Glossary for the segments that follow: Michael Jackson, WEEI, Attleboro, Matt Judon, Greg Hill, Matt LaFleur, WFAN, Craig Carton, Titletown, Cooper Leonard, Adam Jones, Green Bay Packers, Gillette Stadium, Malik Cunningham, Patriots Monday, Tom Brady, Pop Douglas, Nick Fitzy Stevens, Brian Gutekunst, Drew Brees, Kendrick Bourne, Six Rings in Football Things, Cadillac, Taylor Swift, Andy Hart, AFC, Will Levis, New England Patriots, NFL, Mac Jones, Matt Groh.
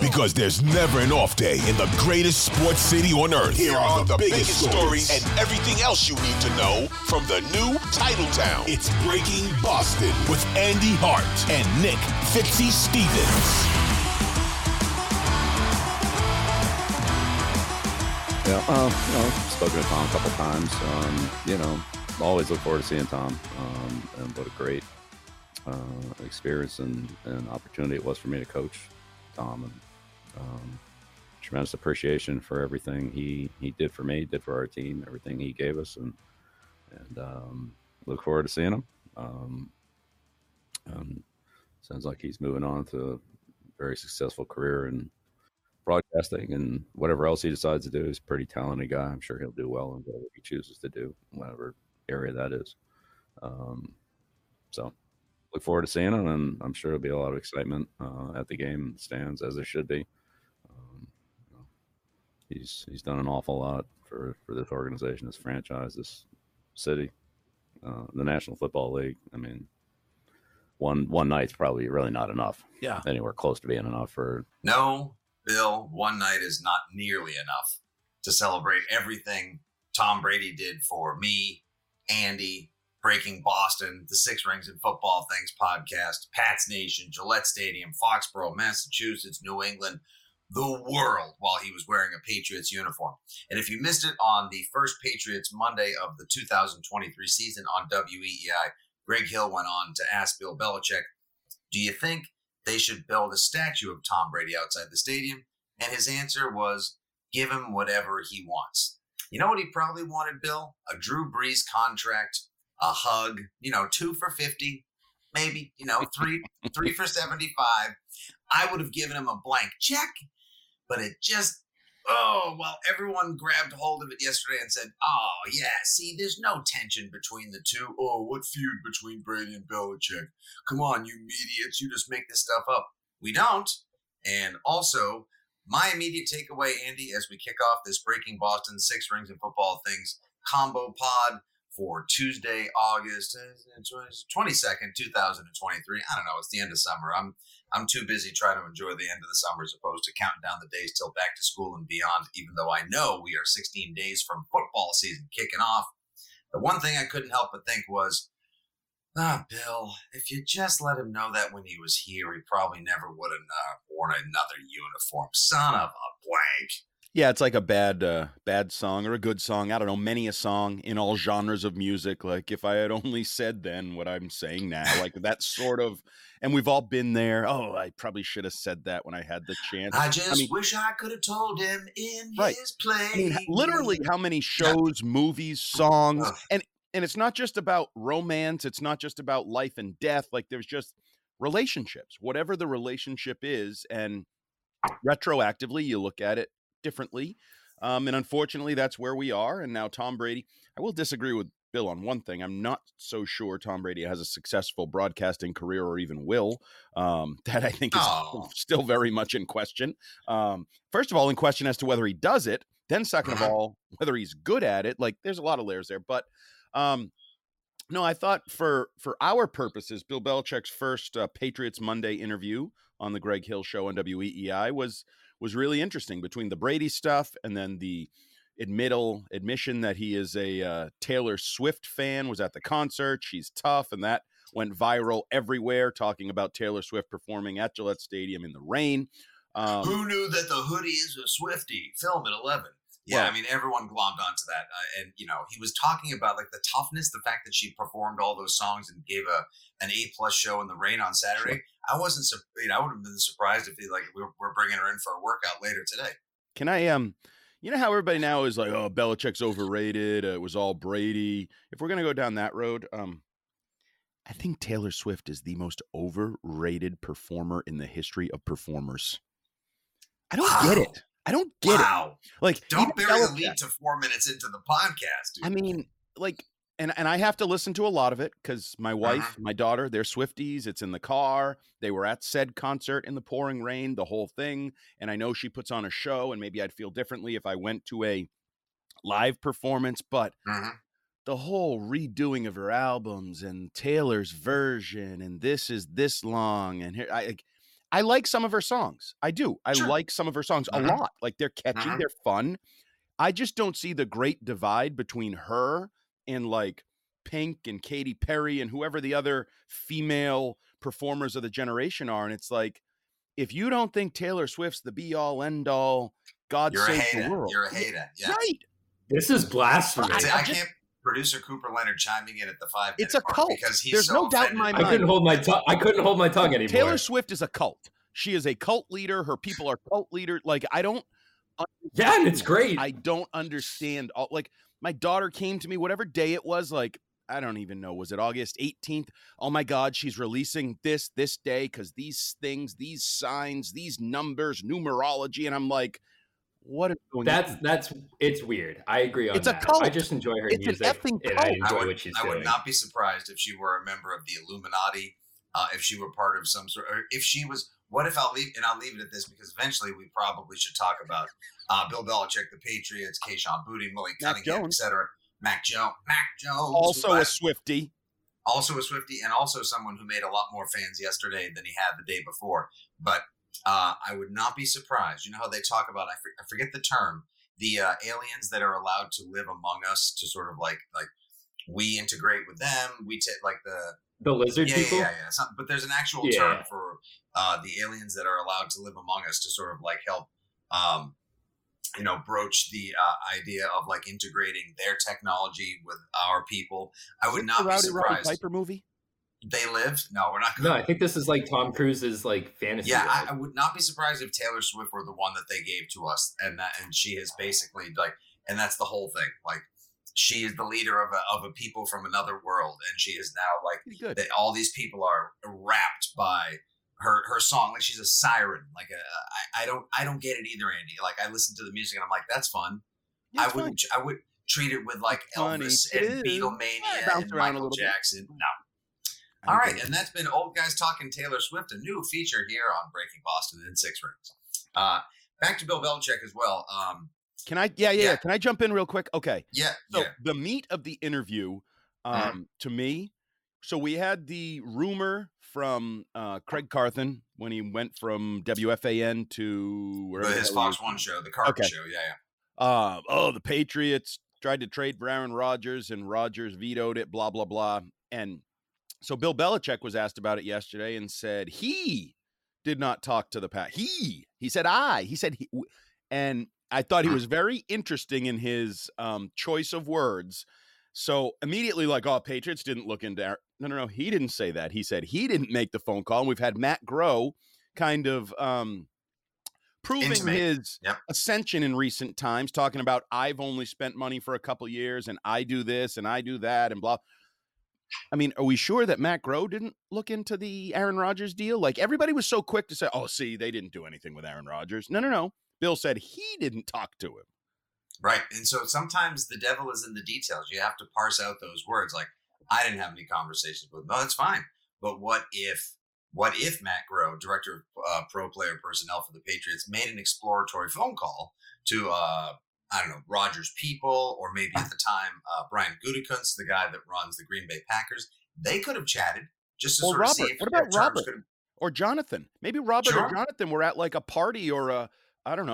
Because there's never an off day in the greatest sports city on earth. Here are the biggest stories and everything else you need to know from the new Titletown. It's Breaking Boston with Andy Hart and Nick Fitzy Stevens. Yeah, spoken to Tom a couple times. Always look forward to seeing Tom. And what a great experience and opportunity it was for me to coach Tom, and tremendous appreciation for everything he did for me, did for our team, everything he gave us, and look forward to seeing him. Sounds like he's moving on to a very successful career in broadcasting, and whatever else he decides to do. He's a pretty talented guy. I'm sure he'll do well in whatever he chooses to do, whatever area that is. So look forward to seeing him, and I'm sure there'll be a lot of excitement at the game stands, as there should be. He's done an awful lot for this organization, this franchise, this city, the National Football League. I mean, one night's probably really not enough. Yeah, anywhere close to being enough for. No, Bill, one night is not nearly enough to celebrate everything Tom Brady did for me, Andy, Breaking Boston, the Six Rings in Football Things podcast, Pats Nation, Gillette Stadium, Foxborough, Massachusetts, New England, the world, while he was wearing a Patriots uniform. And if you missed it on the first Patriots Monday of the 2023 season on WEEI, Greg Hill went on to ask Bill Belichick, do you think they should build a statue of Tom Brady outside the stadium? And his answer was, give him whatever he wants. You know what he probably wanted, Bill? A Drew Brees contract, a hug, 2 for $50, maybe, three for 75. I would have given him a blank check, but it just, everyone grabbed hold of it yesterday and said, oh, yeah, see, there's no tension between the two. Oh, what feud between Brady and Belichick? Come on, you idiots, you just make this stuff up. We don't. And also, my immediate takeaway, Andy, as we kick off this Breaking Boston 6 Rings and Football Things combo pod, for Tuesday, August 22nd, 2023. I don't know. It's the end of summer. I'm too busy trying to enjoy the end of the summer as opposed to counting down the days till back to school and beyond, even though I know we are 16 days from football season kicking off. The one thing I couldn't help but think was, Bill, if you just let him know that when he was here, he probably never would have worn another uniform. Son of a blank. Yeah, it's like a bad song or a good song. I don't know, many a song in all genres of music. Like, if I had only said then what I'm saying now, like that sort of, and we've all been there. Oh, I probably should have said that when I had the chance. I wish I could have told him in right. his place. I mean, literally how many shows, movies, songs, and it's not just about romance. It's not just about life and death. Like, there's just relationships, whatever the relationship is. And retroactively, you look at it differently, and unfortunately that's where we are. And now Tom Brady, I will disagree with Bill on one thing. I'm not so sure Tom Brady has a successful broadcasting career, or even will. That I think is still very much in question. First of all, in question as to whether he does it, then second of all, whether he's good at it. Like, there's a lot of layers there. But no, I thought for our purposes, Bill Belichick's first Patriots Monday interview on the Greg Hill Show on WEEI was really interesting, between the Brady stuff and then the admission that he is a Taylor Swift fan, was at the concert. She's tough. And that went viral everywhere, talking about Taylor Swift performing at Gillette Stadium in the rain. Who knew that the hoodie is a Swiftie? Film at 11. Yeah, well, I mean, everyone glommed onto that. And he was talking about, like, the toughness, the fact that she performed all those songs and gave an A+ show in the rain on Saturday. Sure. I would have been surprised if we're bringing her in for a workout later today. Can I, how everybody now is like, oh, Belichick's overrated. It was all Brady. If we're going to go down that road, I think Taylor Swift is the most overrated performer in the history of performers. I don't get it. I don't get it. Like, don't bury the lead to 4 minutes into the podcast, dude. I mean, like, and I have to listen to a lot of it because my wife, my daughter, they're Swifties. It's in the car. They were at said concert in the pouring rain, the whole thing. And I know she puts on a show, and maybe I'd feel differently if I went to a live performance, but the whole redoing of her albums and Taylor's version, and this is this long, and here I like some of her songs. I do. I like some of her songs a lot. Like, they're catchy, they're fun. I just don't see the great divide between her and like Pink and Katy Perry and whoever the other female performers of the generation are. And it's like, if you don't think Taylor Swift's the be all end all, God save the world. You're a hater. Yeah. Right. This is blasphemy. I can't. Producer Cooper Leonard chiming in at the 5 minute mark. It's a cult. Because he's There's no doubt in my mind. I couldn't hold my tongue anymore. Taylor Swift is a cult. She is a cult leader. Her people are cult leaders. Like, I don't understand. Yeah, and it's great. I don't understand. Like, my daughter came to me, whatever day it was, like, I don't even know. Was it August 18th? Oh, my God, she's releasing this day because these things, these signs, these numbers, numerology. And I'm like, what is going on? That's it's weird. I agree on that. It's a cult. I just enjoy her music. It's an effing cult. I would not be surprised if she were a member of the Illuminati, if she were part of some sort, or if she was. What if I'll leave it at this, because eventually we probably should talk about Bill Belichick, the Patriots, Keyshawn Boutte, Malik Cunningham, etc. Mac Jones, also a Swiftie. Also a Swiftie, and also someone who made a lot more fans yesterday than he had the day before. But I would not be surprised. You know how they talk about, I forget the term, the aliens that are allowed to live among us, to sort of like we integrate with them. We take like the lizard people. Yeah. But there's an actual term for the aliens that are allowed to live among us to sort of like help, broach the idea of like integrating their technology with our people. I would not be surprised. Roddy Piper movie? They lived? No, we're not going to. No, I think this is like Tom Cruise's like fantasy. Yeah, I would not be surprised if Taylor Swift were the one that they gave to us, and she is basically like, and that's the whole thing. Like, she is the leader of a people from another world, and she is now like that. All these people are wrapped by her song. Like, she's a siren. Like, I don't get it either, Andy. Like, I listen to the music and I'm like, that's fun. Yeah, I would treat it with like Elvis and Beatlemania and Michael Jackson. No. All right, and that's been Old Guys Talking Taylor Swift, a new feature here on Breaking Boston in 6 Rings. Back to Bill Belichick as well. Can I? Yeah. Can I jump in real quick? Okay. Yeah. So the meat of the interview, to me, so we had the rumor from Craig Carton when he went from WFAN to wherever his Fox One show, the Carton show. Yeah. The Patriots tried to trade for Aaron Rodgers, and Rodgers vetoed it. Blah blah blah, and. So Bill Belichick was asked about it yesterday and said he did not talk to the Pats. He said he, and I thought he was very interesting in his choice of words. So immediately, like, Patriots didn't look into our, no, he didn't say that. He said he didn't make the phone call. And we've had Matt Groh kind of proving his ascension in recent times, talking about I've only spent money for a couple years and I do this and I do that and blah. I mean, are we sure that Matt Groh didn't look into the Aaron Rodgers deal? Like, everybody was so quick to say, oh, see, they didn't do anything with Aaron Rodgers. No. Bill said he didn't talk to him. Right. And so sometimes the devil is in the details. You have to parse out those words. Like, I didn't have any conversations with him. No, that's fine. But what if Matt Groh, director of pro player personnel for the Patriots, made an exploratory phone call to, Rodgers' people, or maybe at the time, Brian Gutekunst, the guy that runs the Green Bay Packers. They could have chatted just to see if Robert or Jonathan. Maybe Robert or Jonathan were at like a party or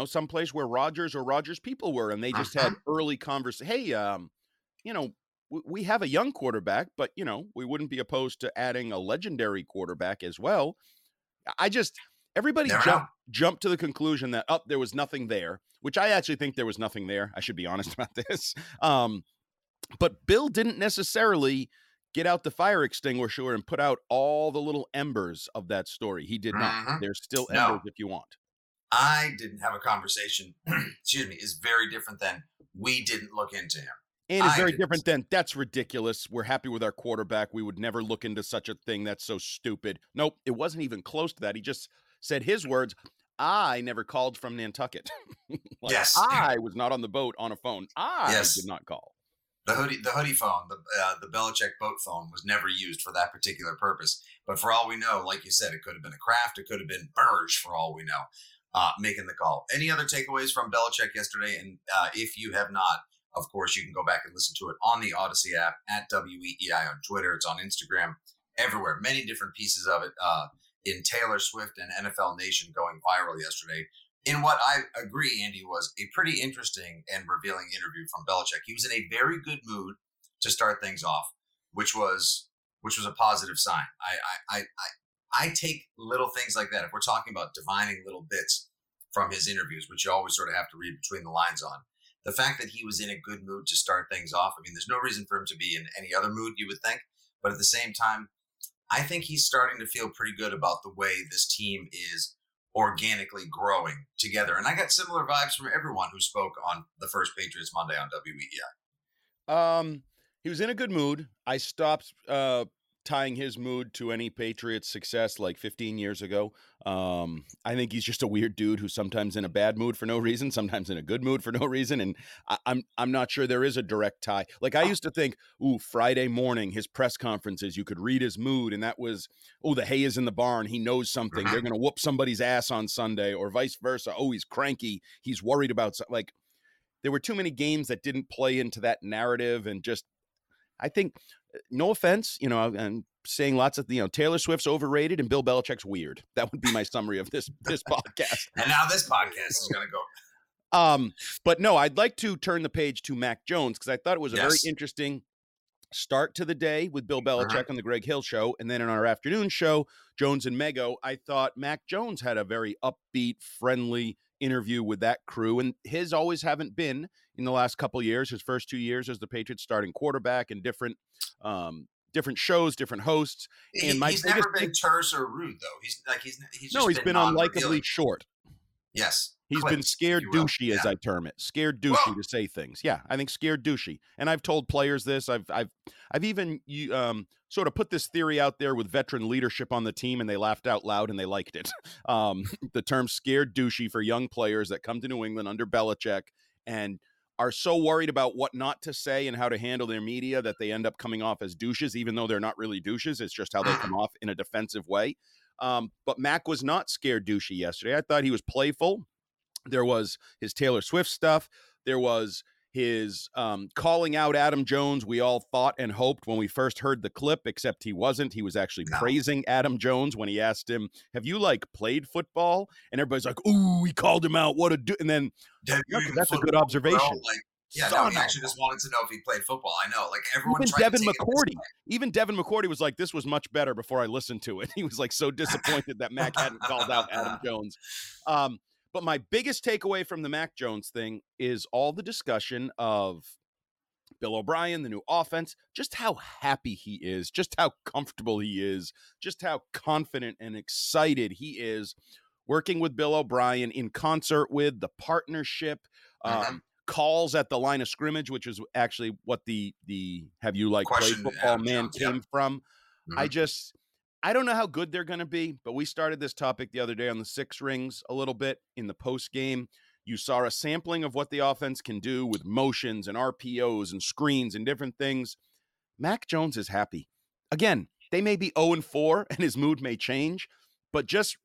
someplace where Rodgers or Rodgers' people were, and they just had early conversation. Hey, we have a young quarterback, but, we wouldn't be opposed to adding a legendary quarterback as well. Everybody jumped to the conclusion that there was nothing there, which I actually think there was nothing there. I should be honest about this. But Bill didn't necessarily get out the fire extinguisher and put out all the little embers of that story. He did not. There's still embers if you want. I didn't have a conversation. Excuse me, is very different than we didn't look into him. And it's very different than, that's ridiculous, we're happy with our quarterback, we would never look into such a thing, that's so stupid. Nope, it wasn't even close to that. He just said his words, I never called from Nantucket. Like, yes. I was not on the boat on a phone. I did not call. The hoodie phone, the Belichick boat phone was never used for that particular purpose. But for all we know, like you said, it could have been a Kraft. It could have been Burge for all we know, making the call. Any other takeaways from Belichick yesterday? And if you have not, of course, you can go back and listen to it on the Odyssey app, at WEEI on Twitter. It's on Instagram, everywhere. Many different pieces of it in Taylor Swift and NFL Nation going viral yesterday. In what I agree, Andy, was a pretty interesting and revealing interview from Belichick. He was in a very good mood to start things off, which was a positive sign. I take little things like that. If we're talking about divining little bits from his interviews, which you always sort of have to read between the lines on, the fact that he was in a good mood to start things off, I mean, there's no reason for him to be in any other mood, you would think. But at the same time, I think he's starting to feel pretty good about the way this team is organically growing together. And I got similar vibes from everyone who spoke on the first Patriots Monday on WEEI. He was in a good mood. I stopped tying his mood to any Patriots success like 15 years ago. I think he's just a weird dude who's sometimes in a bad mood for no reason, sometimes in a good mood for no reason. And I'm not sure there is a direct tie. Like I used to think, Friday morning, his press conferences, you could read his mood. And that was, the hay is in the barn. He knows something. They're going to whoop somebody's ass on Sunday, or vice versa. Oh, he's cranky. He's worried about something. Like there were too many games that didn't play into that narrative. And just, I think, no offense, and saying lots of, Taylor Swift's overrated and Bill Belichick's weird. That would be my summary of this podcast. And now this podcast is going to go. But no, I'd like to turn the page to Mac Jones, because I thought it was a very interesting start to the day with Bill Belichick on the Greg Hill show. And then in our afternoon show, Jones and Mego, I thought Mac Jones had a very upbeat, friendly interview with that crew, and his always haven't been in the last couple of years. His first 2 years as the Patriots starting quarterback, and different shows, different hosts. And he's never been terse or rude, though. He's been unlikably short. Yes, he's been scared douchey, as I term it, scared douchey to say things. Yeah, I think scared douchey. And I've told players this. I've even sort of put this theory out there with veteran leadership on the team, and they laughed out loud and they liked it. The term scared douchey for young players that come to New England under Belichick and are so worried about what not to say and how to handle their media that they end up coming off as douches, even though they're not really douches. It's just how they come off in a defensive way. But Mac was not scared douchey yesterday. I thought he was playful. There was his Taylor Swift stuff. There was his calling out Adam Jones, we all thought and hoped when we first heard the clip, except he wasn't. He was actually praising Adam Jones when he asked him, have you played football? And everybody's like, he called him out. What a dude. And then that's a good observation. He actually just wanted to know if he played football. I know, everyone. Even Devin McCourty was like, "This was much better." Before I listened to it, he was so disappointed that Mac hadn't called out Adam Jones. But my biggest takeaway from the Mac Jones thing is all the discussion of Bill O'Brien, the new offense, just how happy he is, just how comfortable he is, just how confident and excited he is working with Bill O'Brien in concert with the partnership. Calls at the line of scrimmage, which is actually what the have you played football man came from. I don't know how good they're going to be, but we started this topic the other day on the Six Rings a little bit in the post game. You saw a sampling of what the offense can do with motions and RPOs and screens and different things. Mac Jones is happy. Again, they may be 0-4 and his mood may change, but just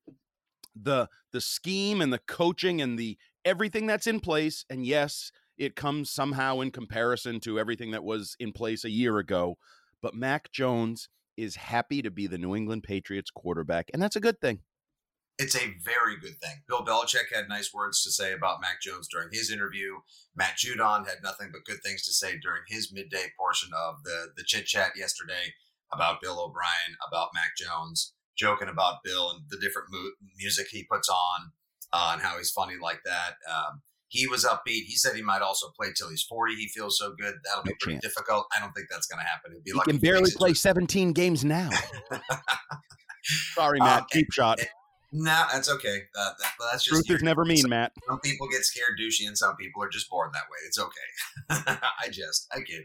the scheme and the coaching and the everything that's in place, and yes, it comes somehow in comparison to everything that was in place a year ago, but Mac Jones is happy to be the New England Patriots quarterback, and that's a good thing. It's a very good thing. Bill Belichick had nice words to say about Mac Jones during his interview. Matt Judon had nothing but good things to say during his midday portion of the chit-chat yesterday about Bill O'Brien, about Mac Jones, joking about Bill and the different music he puts on. And how he's funny like that. He was upbeat. He said he might also play till he's 40. He feels so good. That'll be pretty difficult. I don't think that's going to happen. It'd be he can barely play 17 games now. Sorry, Matt. Deep shot. Nah, that's okay. That's just truth is never mean, Matt. Some people get scared douchey, and some people are just born that way. It's okay. I kid.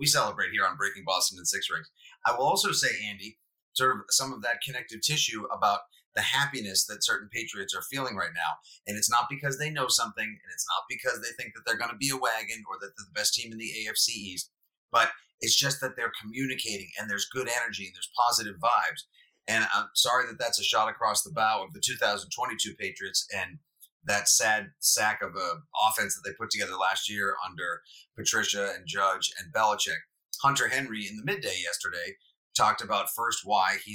We celebrate here on Breaking Boston and Six Rings. I will also say, Andy, sort of some of that connective tissue about the happiness that certain Patriots are feeling right now. And it's not because they know something, and it's not because they think that they're going to be a wagon or that they're the best team in the AFC East, but it's just that they're communicating and there's good energy and there's positive vibes. And I'm sorry that that's a shot across the bow of the 2022 Patriots and that sad sack of an offense that they put together last year under Patricia and Judge and Belichick. Hunter Henry in the midday yesterday talked about first why he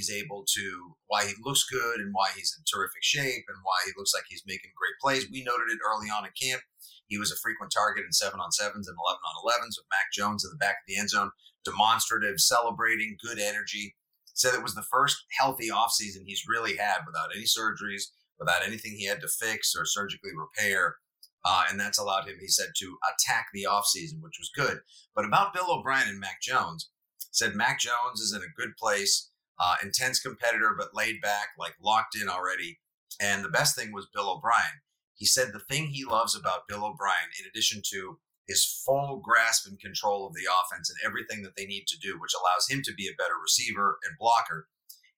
looks good and why he's in terrific shape and why he looks like he's making great plays. We noted it early on in camp. He was a frequent target in 7-on-7s and 11-on-11s with Mac Jones in the back of the end zone, demonstrative, celebrating, good energy. Said it was the first healthy offseason he's really had without any surgeries, without anything he had to fix or surgically repair. And that's allowed him, he said, to attack the offseason, which was good. But about Bill O'Brien and Mac Jones, said Mac Jones is in a good place, intense competitor, but laid back, like locked in already. And the best thing was Bill O'Brien. He said the thing he loves about Bill O'Brien, in addition to his full grasp and control of the offense and everything that they need to do, which allows him to be a better receiver and blocker,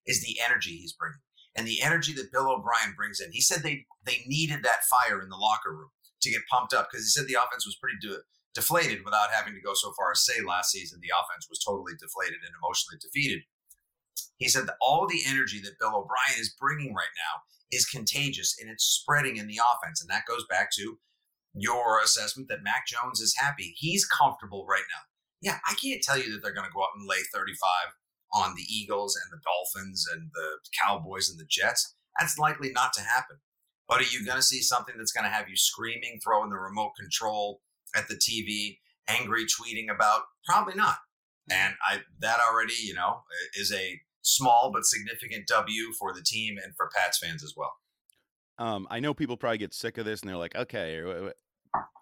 is the energy he's bringing. And the energy that Bill O'Brien brings in, he said they needed that fire in the locker room to get pumped up, because he said the offense was pretty deflated without having to go so far as say last season the offense was totally deflated and emotionally defeated. He said that all the energy that Bill O'Brien is bringing right now is contagious and it's spreading in the offense. And that goes back to your assessment that Mac Jones is happy. He's comfortable right now. Yeah, I can't tell you that they're going to go out and lay 35 on the Eagles and the Dolphins and the Cowboys and the Jets. That's likely not to happen. But are you going to see something that's going to have you screaming, throwing the remote control at the TV, angry tweeting about? Probably not. And that already, is a small but significant W for the team and for Pats fans as well. I know people probably get sick of this and they're like, okay,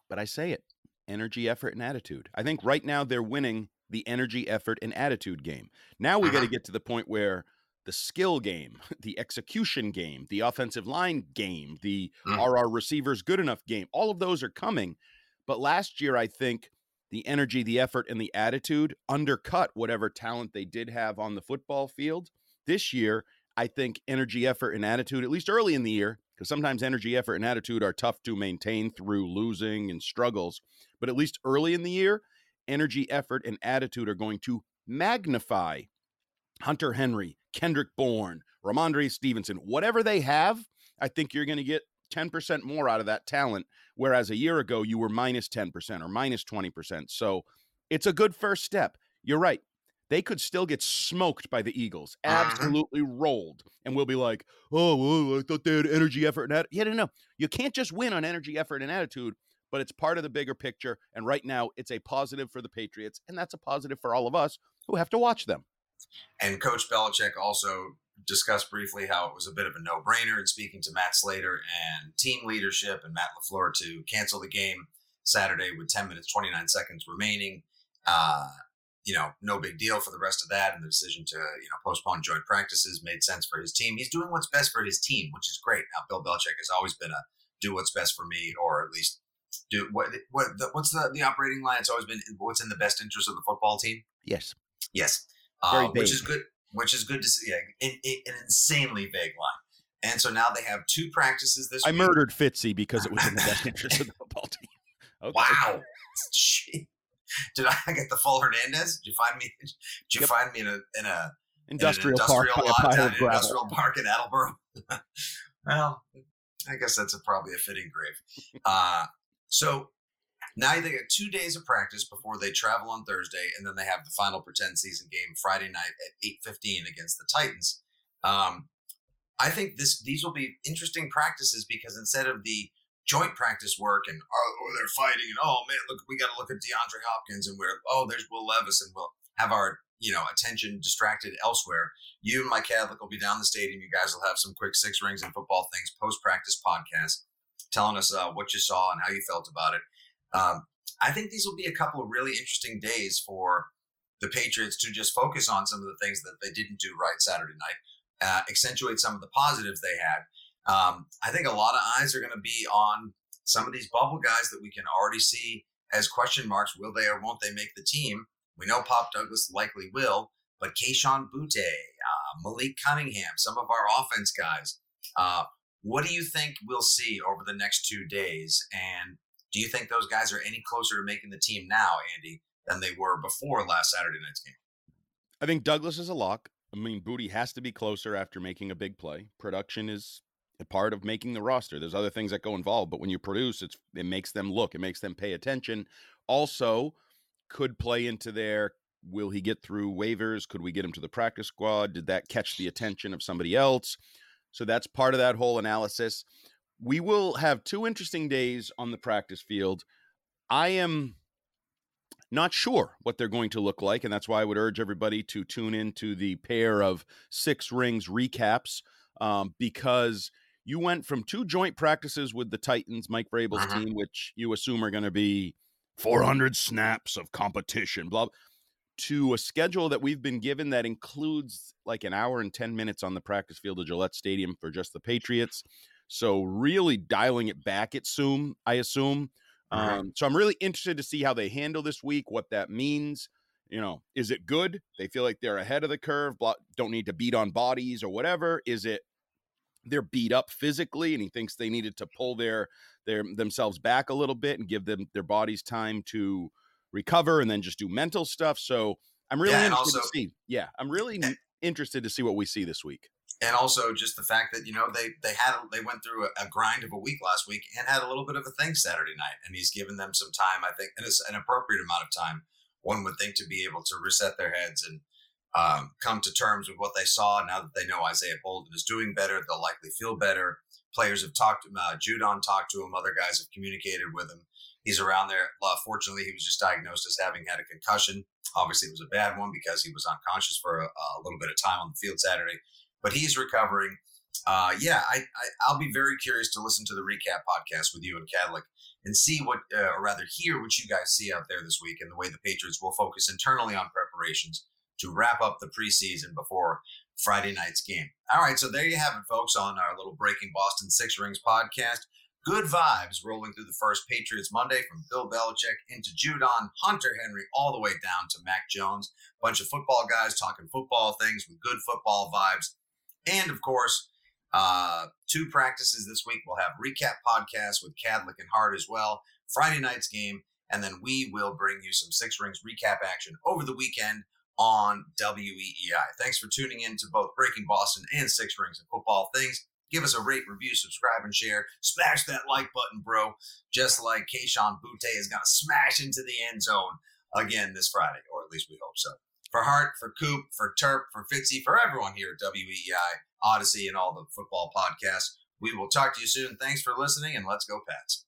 but I say it: energy, effort, and attitude. I think right now they're winning the energy, effort, and attitude game. Now we got to get to the point where the skill game, the execution game, the offensive line game, the are our receivers good enough game, all of those are coming. But last year, I think the energy, the effort, and the attitude undercut whatever talent they did have on the football field. This year, I think energy, effort, and attitude, at least early in the year, because sometimes energy, effort, and attitude are tough to maintain through losing and struggles, but at least early in the year, energy, effort, and attitude are going to magnify Hunter Henry, Kendrick Bourne, Ramondre Stevenson, whatever they have. I think you're going to get 10% more out of that talent, whereas a year ago you were minus 10% or minus 20%. So it's a good first step. You're right. They could still get smoked by the Eagles, absolutely rolled, and we'll be like, I thought they had energy, effort, and attitude. Yeah, no. You can't just win on energy, effort, and attitude, but it's part of the bigger picture, and right now it's a positive for the Patriots, and that's a positive for all of us who have to watch them. And Coach Belichick also discussed briefly how it was a bit of a no-brainer in speaking to Matt Slater and team leadership and Matt LaFleur to cancel the game Saturday with 10 minutes, 29 seconds remaining. No big deal for the rest of that. And the decision to, postpone joint practices made sense for his team. He's doing what's best for his team, which is great. Now, Bill Belichick has always been a do what's best for me, or at least do what's the operating line. It's always been what's in the best interest of the football team. Yes. Which is good. Which is good to see. Yeah, an insanely vague line. And so now they have two practices this week. I murdered Fitzy because it was in the best interest of the football team. Okay. Wow. Jeez. Did I get the full Hernandez? Did you Yep. find me in an industrial park in Attleboro? Well, I guess that's probably a fitting grave. So now they got 2 days of practice before they travel on Thursday, and then they have the final pretend season game Friday night at 8:15 against the Titans. I think these will be interesting practices because instead of the joint practice work and they're fighting and look, we got to look at DeAndre Hopkins and there's Will Levis, and we'll have our attention distracted elsewhere. You and my Cadillac will be down the stadium. You guys will have some quick Six Rings and Football Things post practice podcast telling us what you saw and how you felt about it. I think these will be a couple of really interesting days for the Patriots to just focus on some of the things that they didn't do right Saturday night. accentuate some of the positives they had. I think a lot of eyes are going to be on some of these bubble guys that we can already see as question marks. Will they or won't they make the team? We know Pop Douglas likely will, but Keyshawn Boutte, Malik Cunningham, some of our offense guys. What do you think we'll see over the next 2 days? And do you think those guys are any closer to making the team now, Andy, than they were before last Saturday night's game? I think Douglas is a lock. I mean, Boutte has to be closer after making a big play. Production is a part of making the roster. There's other things that go involved, but when you produce, it makes them look. It makes them pay attention. Also, could play into their, will he get through waivers? Could we get him to the practice squad? Did that catch the attention of somebody else? So that's part of that whole analysis. We will have two interesting days on the practice field. I am not sure what they're going to look like, and that's why I would urge everybody to tune into the pair of Six Rings recaps, because you went from two joint practices with the Titans, Mike Vrabel's team, which you assume are going to be 400 snaps of competition, blah, to a schedule that we've been given that includes like an hour and 10 minutes on the practice field of Gillette Stadium for just the Patriots. So really dialing it back, I assume. So I'm really interested to see how they handle this week, what that means. You know, is it good? They feel like they're ahead of the curve, don't need to beat on bodies or whatever. Is it they're beat up physically and he thinks they needed to pull their themselves back a little bit and give them their bodies time to recover and then just do mental stuff? So I'm really interested to see. Yeah, I'm really interested to see what we see this week. And also just the fact that, you know, they went through a grind of a week last week and had a little bit of a thing Saturday night. And he's given them some time, I think, and it's an appropriate amount of time, one would think, to be able to reset their heads and come to terms with what they saw. Now that they know Isaiah Bolden is doing better, they'll likely feel better. Players have talked to him. Judon talked to him. Other guys have communicated with him. He's around there. Fortunately, he was just diagnosed as having had a concussion. Obviously, it was a bad one because he was unconscious for a little bit of time on the field Saturday. But he's recovering. I'll be very curious to listen to the recap podcast with you and Cadillac and see what, or rather hear what you guys see out there this week and the way the Patriots will focus internally on preparations to wrap up the preseason before Friday night's game. All right, so there you have it, folks, on our little Breaking Boston Six Rings podcast. Good vibes rolling through the first Patriots Monday from Bill Belichick into Judon, Hunter Henry, all the way down to Mac Jones. Bunch of football guys talking football things with good football vibes. And, of course, two practices this week. We'll have recap podcasts with Cadillac and Hart as well, Friday night's game, and then we will bring you some Six Rings recap action over the weekend on WEEI. Thanks for tuning in to both Breaking Boston and Six Rings and Football Things. Give us a rate, review, subscribe, and share. Smash that like button, bro, just like Keyshawn Boutte is going to smash into the end zone again this Friday, or at least we hope so. For Hart, for Coop, for Terp, for Fitzy, for everyone here at WEEI, Odyssey, and all the football podcasts. We will talk to you soon. Thanks for listening, and let's go Pats.